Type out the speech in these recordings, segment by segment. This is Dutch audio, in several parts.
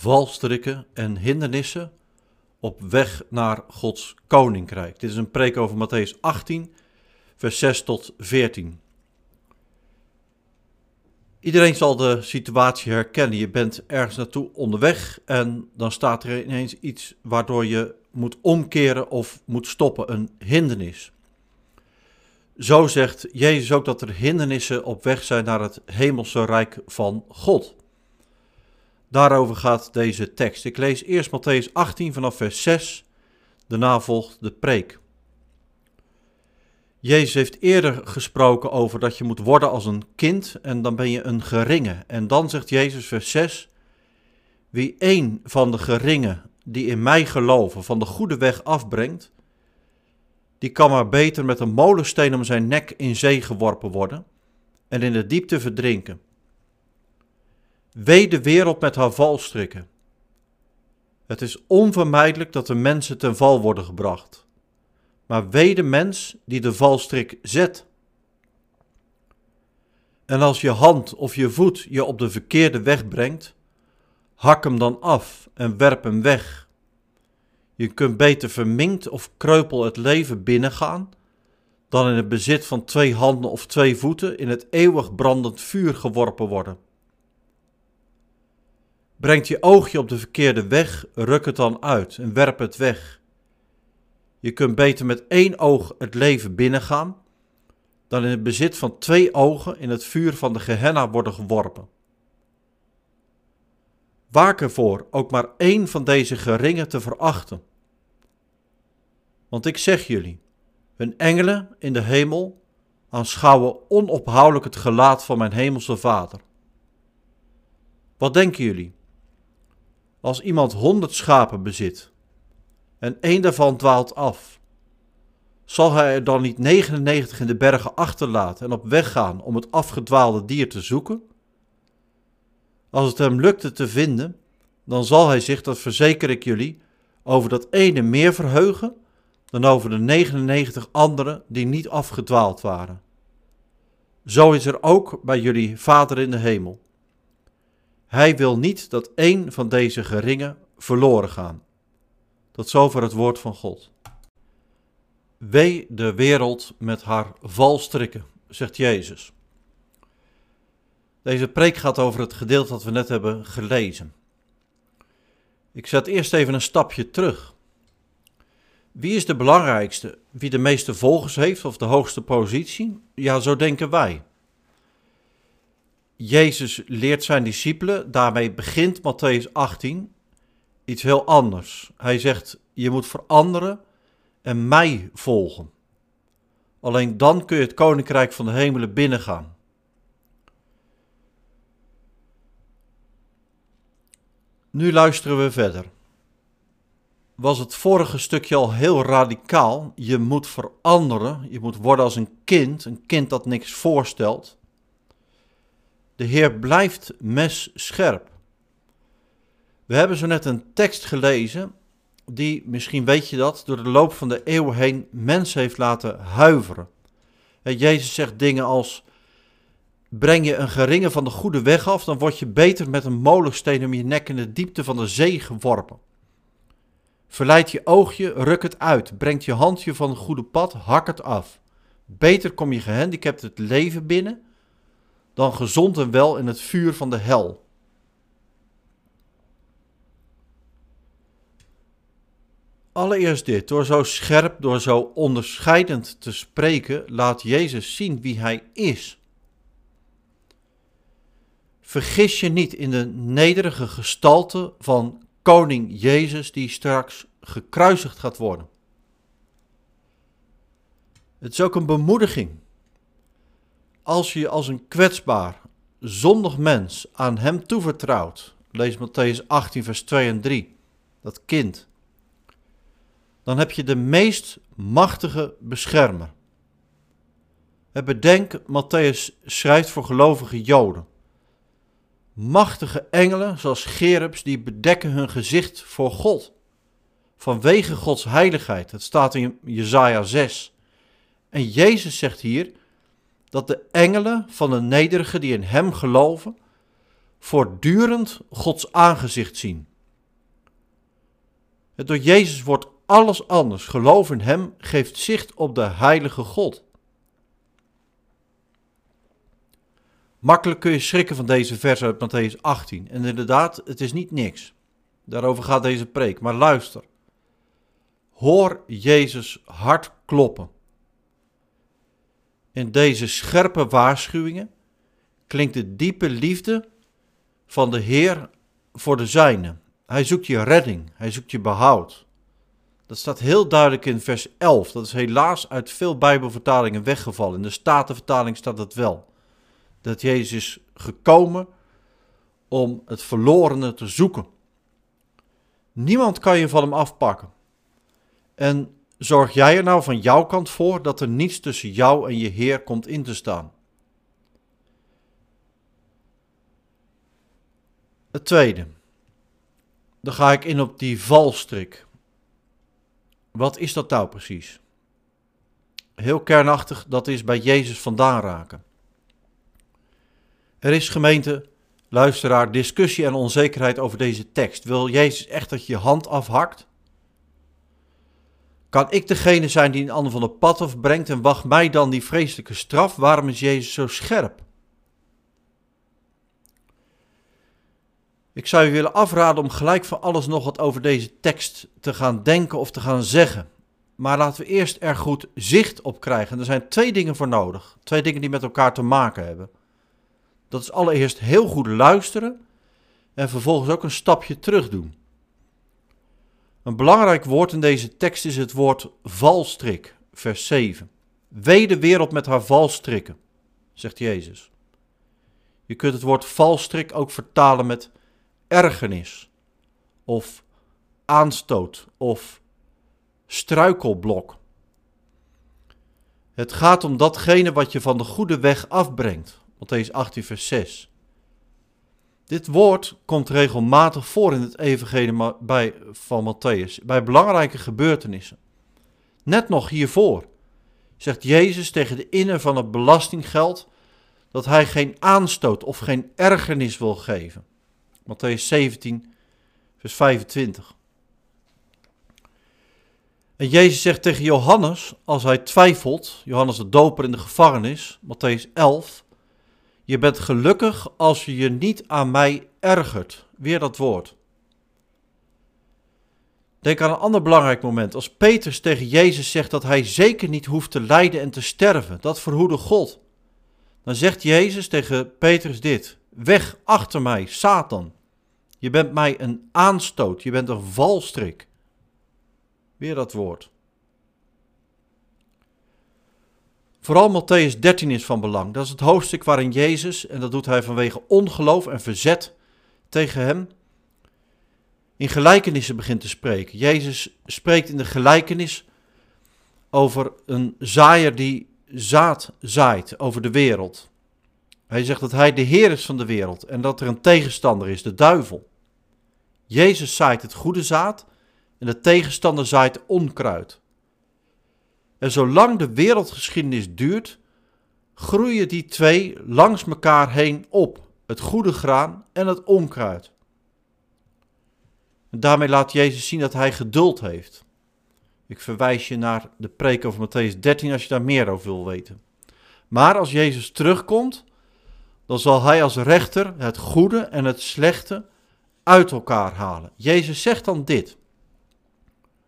valstrikken en hindernissen op weg naar Gods koninkrijk. Dit is een preek over Matteüs 18, vers 6 tot 14. Iedereen zal de situatie herkennen. Je bent ergens naartoe onderweg en dan staat er ineens iets waardoor je moet omkeren of moet stoppen, een hindernis. Zo zegt Jezus ook dat er hindernissen op weg zijn naar het hemelse rijk van God. Daarover gaat deze tekst. Ik lees eerst Matteüs 18 vanaf vers 6, daarna volgt de preek. Jezus heeft eerder gesproken over dat je moet worden als een kind en dan ben je een geringe. En dan zegt Jezus vers 6, wie één van de geringen die in mij geloven van de goede weg afbrengt, die kan maar beter met een molensteen om zijn nek in zee geworpen worden en in de diepte verdrinken. Wee de wereld met haar valstrikken. Het is onvermijdelijk dat de mensen ten val worden gebracht. Maar wee de mens die de valstrik zet. En als je hand of je voet je op de verkeerde weg brengt, hak hem dan af en werp hem weg. Je kunt beter verminkt of kreupel het leven binnengaan, dan in het bezit van 2 handen of 2 voeten in het eeuwig brandend vuur geworpen worden. Brengt je oogje op de verkeerde weg, ruk het dan uit en werp het weg. Je kunt beter met 1 oog het leven binnengaan, dan in het bezit van 2 ogen in het vuur van de Gehenna worden geworpen. Waak ervoor ook maar 1 van deze geringen te verachten. Want ik zeg jullie, hun engelen in de hemel aanschouwen onophoudelijk het gelaat van mijn hemelse Vader. Wat denken jullie? Als iemand 100 schapen bezit en 1 daarvan dwaalt af, zal hij er dan niet 99 in de bergen achterlaten en op weg gaan om het afgedwaalde dier te zoeken? Als het hem lukte te vinden, dan zal hij zich, dat verzeker ik jullie, over dat ene meer verheugen dan over de 99 anderen die niet afgedwaald waren. Zo is er ook bij jullie Vader in de hemel. Hij wil niet dat 1 van deze geringen verloren gaan. Tot zover het woord van God. Wee de wereld met haar valstrikken, zegt Jezus. Deze preek gaat over het gedeelte dat we net hebben gelezen. Ik zet eerst even een stapje terug. Wie is de belangrijkste? Wie de meeste volgers heeft of de hoogste positie? Ja, zo denken wij. Jezus leert zijn discipelen, daarmee begint Matteüs 18, iets heel anders. Hij zegt, je moet veranderen en mij volgen. Alleen dan kun je het koninkrijk van de hemelen binnengaan. Nu luisteren we verder. Was het vorige stukje al heel radicaal? Je moet veranderen, je moet worden als een kind dat niks voorstelt. De Heer blijft messcherp. We hebben zo net een tekst gelezen die, misschien weet je dat, door de loop van de eeuw heen mensen heeft laten huiveren. En Jezus zegt dingen als, breng je een geringe van de goede weg af, dan word je beter met een molensteen om je nek in de diepte van de zee geworpen. Verleid je oogje, ruk het uit. Brengt je handje van het goede pad, hak het af. Beter kom je gehandicapt het leven binnen, dan gezond en wel in het vuur van de hel. Allereerst dit, door zo scherp, door zo onderscheidend te spreken, laat Jezus zien wie hij is. Vergis je niet in de nederige gestalte van koning Jezus die straks gekruisigd gaat worden. Het is ook een bemoediging. Als je als een kwetsbaar, zondig mens aan hem toevertrouwt, lees Matteüs 18 vers 2 en 3, dat kind, dan heb je de meest machtige beschermer. En bedenk, Matteüs schrijft voor gelovige Joden. Machtige engelen zoals Cherubs die bedekken hun gezicht voor God, vanwege Gods heiligheid. Dat staat in Jesaja 6. En Jezus zegt hier dat de engelen van de nederigen die in hem geloven, voortdurend Gods aangezicht zien. Door Jezus wordt alles anders. Geloof in hem geeft zicht op de heilige God. Makkelijk kun je schrikken van deze vers uit Matteüs 18. En inderdaad, het is niet niks. Daarover gaat deze preek. Maar luister. Hoor Jezus hard kloppen. In deze scherpe waarschuwingen klinkt de diepe liefde van de Heer voor de zijnen. Hij zoekt je redding, hij zoekt je behoud. Dat staat heel duidelijk in vers 11. Dat is helaas uit veel Bijbelvertalingen weggevallen. In de Statenvertaling staat dat wel. Dat Jezus is gekomen om het verlorene te zoeken. Niemand kan je van hem afpakken. En zorg jij er nou van jouw kant voor dat er niets tussen jou en je Heer komt in te staan. Het tweede. Dan ga ik in op die valstrik. Wat is dat nou precies? Heel kernachtig, dat is bij Jezus vandaan raken. Er is, gemeente, luisteraar, discussie en onzekerheid over deze tekst. Wil Jezus echt dat je je hand afhakt? Kan ik degene zijn die een ander van het pad afbrengt en wacht mij dan die vreselijke straf? Waarom is Jezus zo scherp? Ik zou je willen afraden om gelijk van alles nog wat over deze tekst te gaan denken of te gaan zeggen. Maar laten we eerst er goed zicht op krijgen. Er zijn twee dingen voor nodig. Twee dingen die met elkaar te maken hebben. Dat is allereerst heel goed luisteren en vervolgens ook een stapje terug doen. Een belangrijk woord in deze tekst is het woord valstrik, vers 7. Wee de wereld met haar valstrikken, zegt Jezus. Je kunt het woord valstrik ook vertalen met ergernis of aanstoot of struikelblok. Het gaat om datgene wat je van de goede weg afbrengt. Matteüs 18 vers 6. Dit woord komt regelmatig voor in het evangelie van Matteüs, bij belangrijke gebeurtenissen. Net nog hiervoor zegt Jezus tegen de inner van het belastinggeld dat hij geen aanstoot of geen ergernis wil geven. Matteüs 17 vers 25. En Jezus zegt tegen Johannes, als hij twijfelt, Johannes de Doper in de gevangenis, Matteüs 11... Je bent gelukkig als je je niet aan mij ergert. Weer dat woord. Denk aan een ander belangrijk moment. Als Petrus tegen Jezus zegt dat hij zeker niet hoeft te lijden en te sterven. Dat verhoede God. Dan zegt Jezus tegen Petrus dit. Weg achter mij, Satan. Je bent mij een aanstoot. Je bent een valstrik. Weer dat woord. Vooral Matteüs 13 is van belang. Dat is het hoofdstuk waarin Jezus, en dat doet hij vanwege ongeloof en verzet tegen hem, in gelijkenissen begint te spreken. Jezus spreekt in de gelijkenis over een zaaier die zaad zaait over de wereld. Hij zegt dat hij de Heer is van de wereld en dat er een tegenstander is, de duivel. Jezus zaait het goede zaad en de tegenstander zaait onkruid. En zolang de wereldgeschiedenis duurt, groeien die twee langs elkaar heen op. Het goede graan en het onkruid. En daarmee laat Jezus zien dat hij geduld heeft. Ik verwijs je naar de preek over Matteüs 13 als je daar meer over wil weten. Maar als Jezus terugkomt, dan zal hij als rechter het goede en het slechte uit elkaar halen. Jezus zegt dan dit.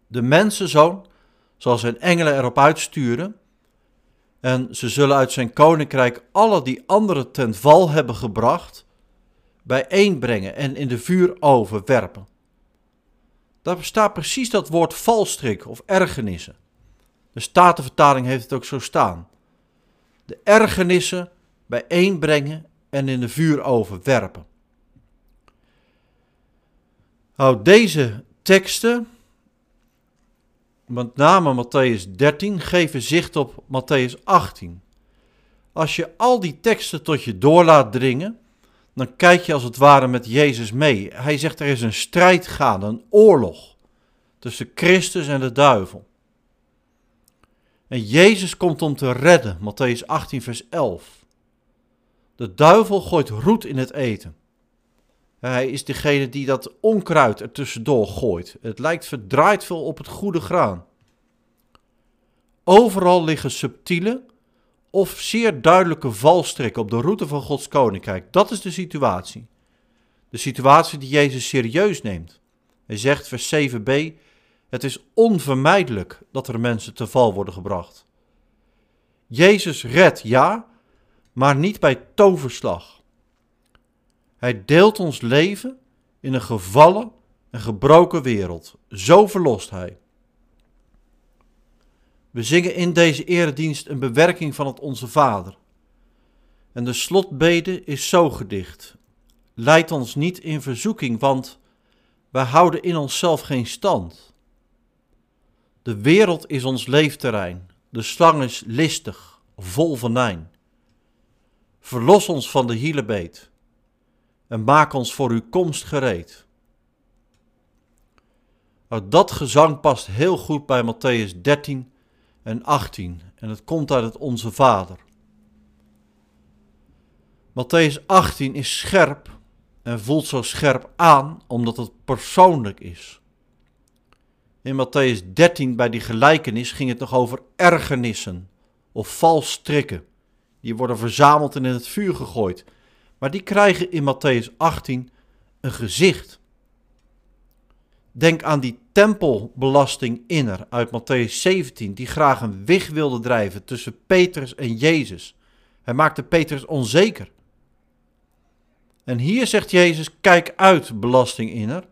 De mensenzoon zal zijn engelen erop uitsturen en ze zullen uit zijn koninkrijk alle die anderen ten val hebben gebracht, bijeenbrengen en in de vuuroven werpen. Daar bestaat precies dat woord valstrik of ergernissen. De Statenvertaling heeft het ook zo staan. De ergernissen bijeenbrengen en in de vuuroven werpen. Houd deze teksten, met name Matteüs 13, geven zicht op Matteüs 18. Als je al die teksten tot je door laat dringen, dan kijk je als het ware met Jezus mee. Hij zegt er is een strijd gaande, een oorlog tussen Christus en de duivel. En Jezus komt om te redden, Matteüs 18 vers 11. De duivel gooit roet in het eten. Hij is degene die dat onkruid ertussendoor gooit. Het lijkt verdraaid veel op het goede graan. Overal liggen subtiele of zeer duidelijke valstrikken op de route van Gods koninkrijk. Dat is de situatie. De situatie die Jezus serieus neemt. Hij zegt, vers 7b, het is onvermijdelijk dat er mensen te val worden gebracht. Jezus redt, ja, maar niet bij toverslag. Hij deelt ons leven in een gevallen en gebroken wereld. Zo verlost hij. We zingen in deze eredienst een bewerking van het Onze Vader. En de slotbede is zo gedicht. Leid ons niet in verzoeking, want wij houden in onszelf geen stand. De wereld is ons leefterrein. De slang is listig, vol venijn. Verlos ons van de hielebeet. En maak ons voor uw komst gereed. Nou, dat gezang past heel goed bij Matteüs 13 en 18. En het komt uit het Onze Vader. Matteüs 18 is scherp en voelt zo scherp aan omdat het persoonlijk is. In Matteüs 13 bij die gelijkenis ging het nog over ergernissen of valstrikken. Die worden verzameld en in het vuur gegooid. Maar die krijgen in Matteüs 18 een gezicht. Denk aan die tempelbelastinginner uit Matteüs 17, die graag een wig wilde drijven tussen Petrus en Jezus. Hij maakte Petrus onzeker. En hier zegt Jezus, kijk uit, belastinginner.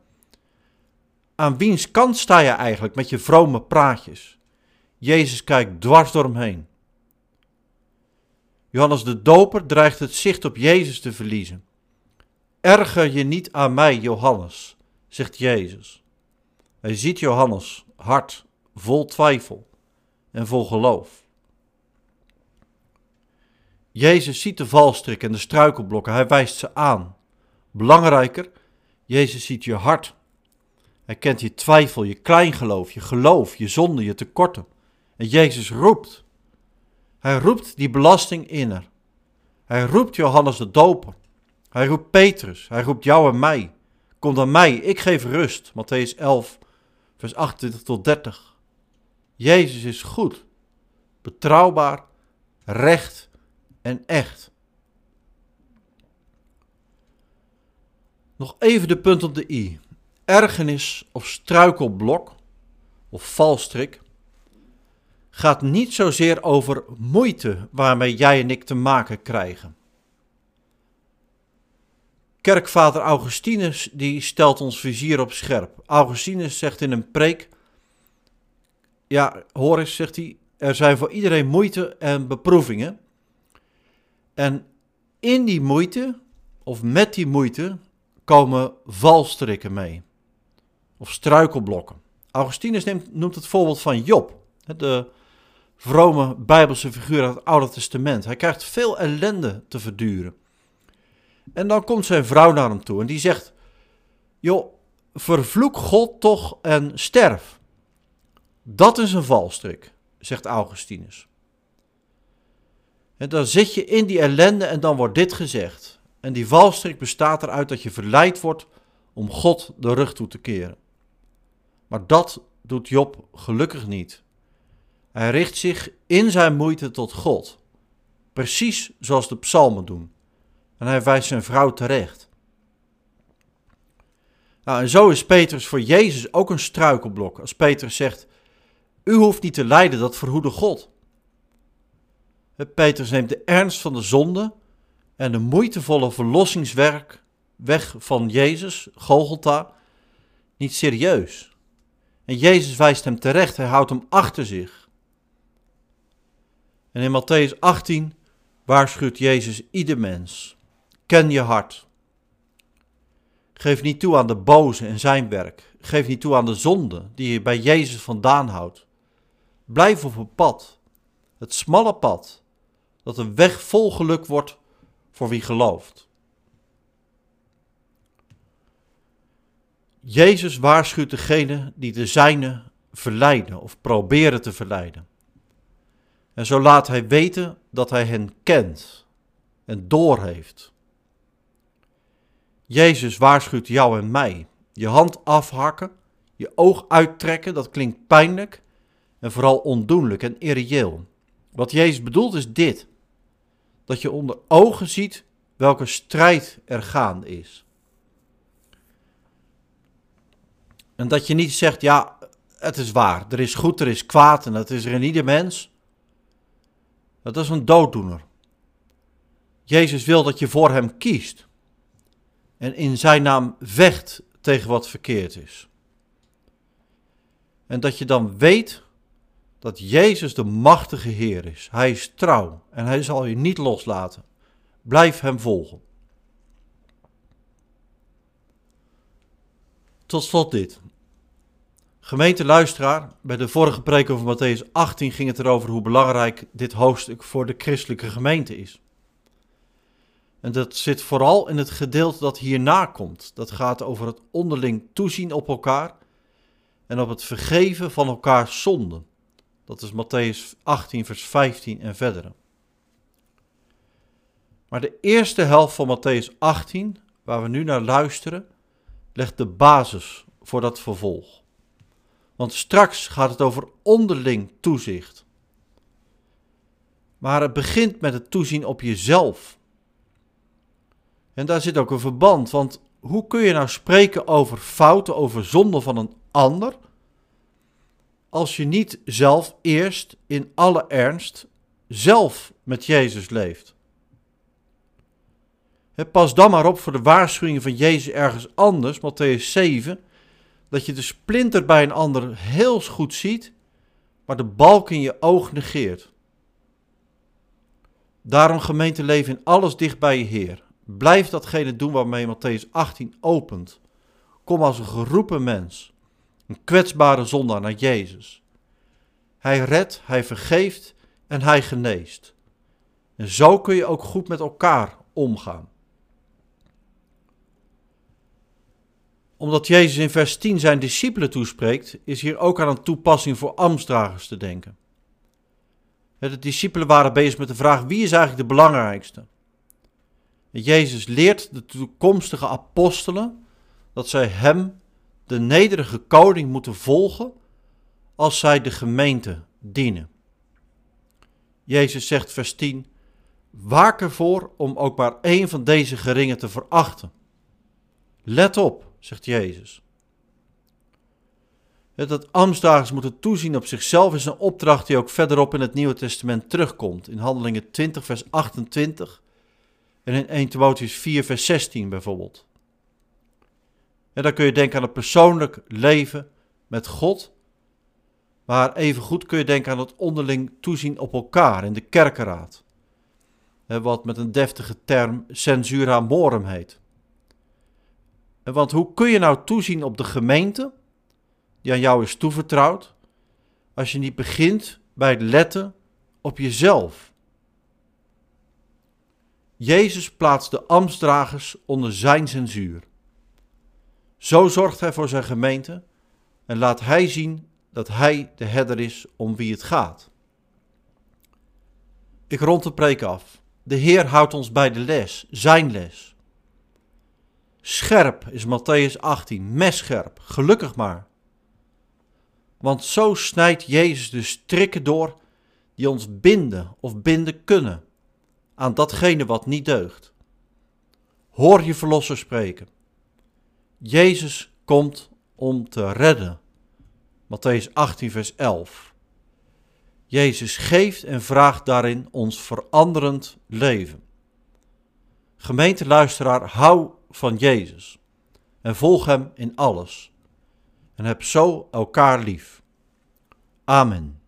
Aan wiens kant sta je eigenlijk met je vrome praatjes? Jezus kijkt dwars door hem heen. Johannes de Doper dreigt het zicht op Jezus te verliezen. Erger je niet aan mij, Johannes, zegt Jezus. Hij ziet Johannes hard, vol twijfel en vol geloof. Jezus ziet de valstrikken en de struikelblokken, hij wijst ze aan. Belangrijker, Jezus ziet je hart. Hij kent je twijfel, je kleingeloof, je geloof, je zonde, je tekorten. En Jezus roept. Hij roept die belastinginner. Hij roept Johannes de Doper. Hij roept Petrus. Hij roept jou en mij. Kom aan mij, ik geef rust. Matteüs 11, vers 28 tot 30. Jezus is goed, betrouwbaar, recht en echt. Nog even de punt op de i. Ergernis of struikelblok of valstrik gaat niet zozeer over moeite waarmee jij en ik te maken krijgen. Kerkvader Augustinus die stelt ons vizier op scherp. Augustinus zegt in een preek, ja hoor eens zegt hij, er zijn voor iedereen moeite en beproevingen. En in die moeite of met die moeite komen valstrikken mee. Of struikelblokken. Augustinus noemt het voorbeeld van Job. De vrome Bijbelse figuur uit het Oude Testament. Hij krijgt veel ellende te verduren. En dan komt zijn vrouw naar hem toe en die zegt, joh, vervloek God toch en sterf. Dat is een valstrik, zegt Augustinus. En dan zit je in die ellende en dan wordt dit gezegd. En die valstrik bestaat eruit dat je verleid wordt om God de rug toe te keren. Maar dat doet Job gelukkig niet. Hij richt zich in zijn moeite tot God. Precies zoals de psalmen doen. En hij wijst zijn vrouw terecht. Nou, en zo is Petrus voor Jezus ook een struikelblok. Als Petrus zegt, u hoeft niet te lijden, dat verhoede God. Petrus neemt de ernst van de zonde en de moeitevolle verlossingswerk weg van Jezus, Golgota, niet serieus. En Jezus wijst hem terecht, hij houdt hem achter zich. En in Matteüs 18 waarschuwt Jezus ieder mens. Ken je hart. Geef niet toe aan de boze en zijn werk. Geef niet toe aan de zonde die je bij Jezus vandaan houdt. Blijf op het pad. Het smalle pad. Dat een weg vol geluk wordt voor wie gelooft. Jezus waarschuwt degene die de zijne verleiden of proberen te verleiden. En zo laat hij weten dat hij hen kent en doorheeft. Jezus waarschuwt jou en mij. Je hand afhakken, je oog uittrekken, dat klinkt pijnlijk en vooral ondoenlijk en irreëel. Wat Jezus bedoelt is dit, dat je onder ogen ziet welke strijd er gaande is. En dat je niet zegt, ja, het is waar, er is goed, er is kwaad en dat is er in ieder mens. Dat is een dooddoener. Jezus wil dat je voor hem kiest en in zijn naam vecht tegen wat verkeerd is. En dat je dan weet dat Jezus de machtige Heer is. Hij is trouw en hij zal je niet loslaten. Blijf hem volgen. Tot slot dit. Gemeente luisteraar, bij de vorige preek over Matteüs 18 ging het erover hoe belangrijk dit hoofdstuk voor de christelijke gemeente is. En dat zit vooral in het gedeelte dat hierna komt. Dat gaat over het onderling toezien op elkaar en op het vergeven van elkaars zonden. Dat is Matteüs 18 vers 15 en verdere. Maar de eerste helft van Matteüs 18, waar we nu naar luisteren, legt de basis voor dat vervolg. Want straks gaat het over onderling toezicht. Maar het begint met het toezien op jezelf. En daar zit ook een verband, want hoe kun je nou spreken over fouten, over zonden van een ander, als je niet zelf eerst in alle ernst zelf met Jezus leeft? Pas dan maar op voor de waarschuwingen van Jezus ergens anders, Matteüs 7, dat je de splinter bij een ander heel goed ziet, maar de balk in je oog negeert. Daarom gemeente, leef in alles dicht bij je Heer. Blijf datgene doen waarmee Matteüs 18 opent. Kom als een geroepen mens, een kwetsbare zondaar naar Jezus. Hij redt, hij vergeeft en hij geneest. En zo kun je ook goed met elkaar omgaan. Omdat Jezus in vers 10 zijn discipelen toespreekt, is hier ook aan een toepassing voor ambtsdragers te denken. De discipelen waren bezig met de vraag, wie is eigenlijk de belangrijkste? Jezus leert de toekomstige apostelen dat zij hem, de nederige koning, moeten volgen als zij de gemeente dienen. Jezus zegt vers 10, waak ervoor om ook maar één van deze geringen te verachten. Let op, zegt Jezus. Dat ambtsdragers moeten toezien op zichzelf is een opdracht die ook verderop in het Nieuwe Testament terugkomt. In Handelingen 20 vers 28 en in 1 Timotheüs 4 vers 16 bijvoorbeeld. En dan kun je denken aan het persoonlijk leven met God. Maar evengoed kun je denken aan het onderling toezien op elkaar in de kerkenraad. Wat met een deftige term censura morum heet. Want hoe kun je nou toezien op de gemeente die aan jou is toevertrouwd, als je niet begint bij het letten op jezelf? Jezus plaatst de ambtsdragers onder zijn censuur. Zo zorgt hij voor zijn gemeente en laat hij zien dat hij de herder is om wie het gaat. Ik rond de preek af. De Heer houdt ons bij de les, zijn les. Scherp is Matteüs 18, messcherp, gelukkig maar. Want zo snijdt Jezus de strikken door die ons binden of binden kunnen aan datgene wat niet deugt. Hoor je verlosser spreken. Jezus komt om te redden. Matteüs 18 vers 11. Jezus geeft en vraagt daarin ons veranderend leven. Gemeente luisteraar, hou van Jezus en volg hem in alles en heb zo elkaar lief. Amen.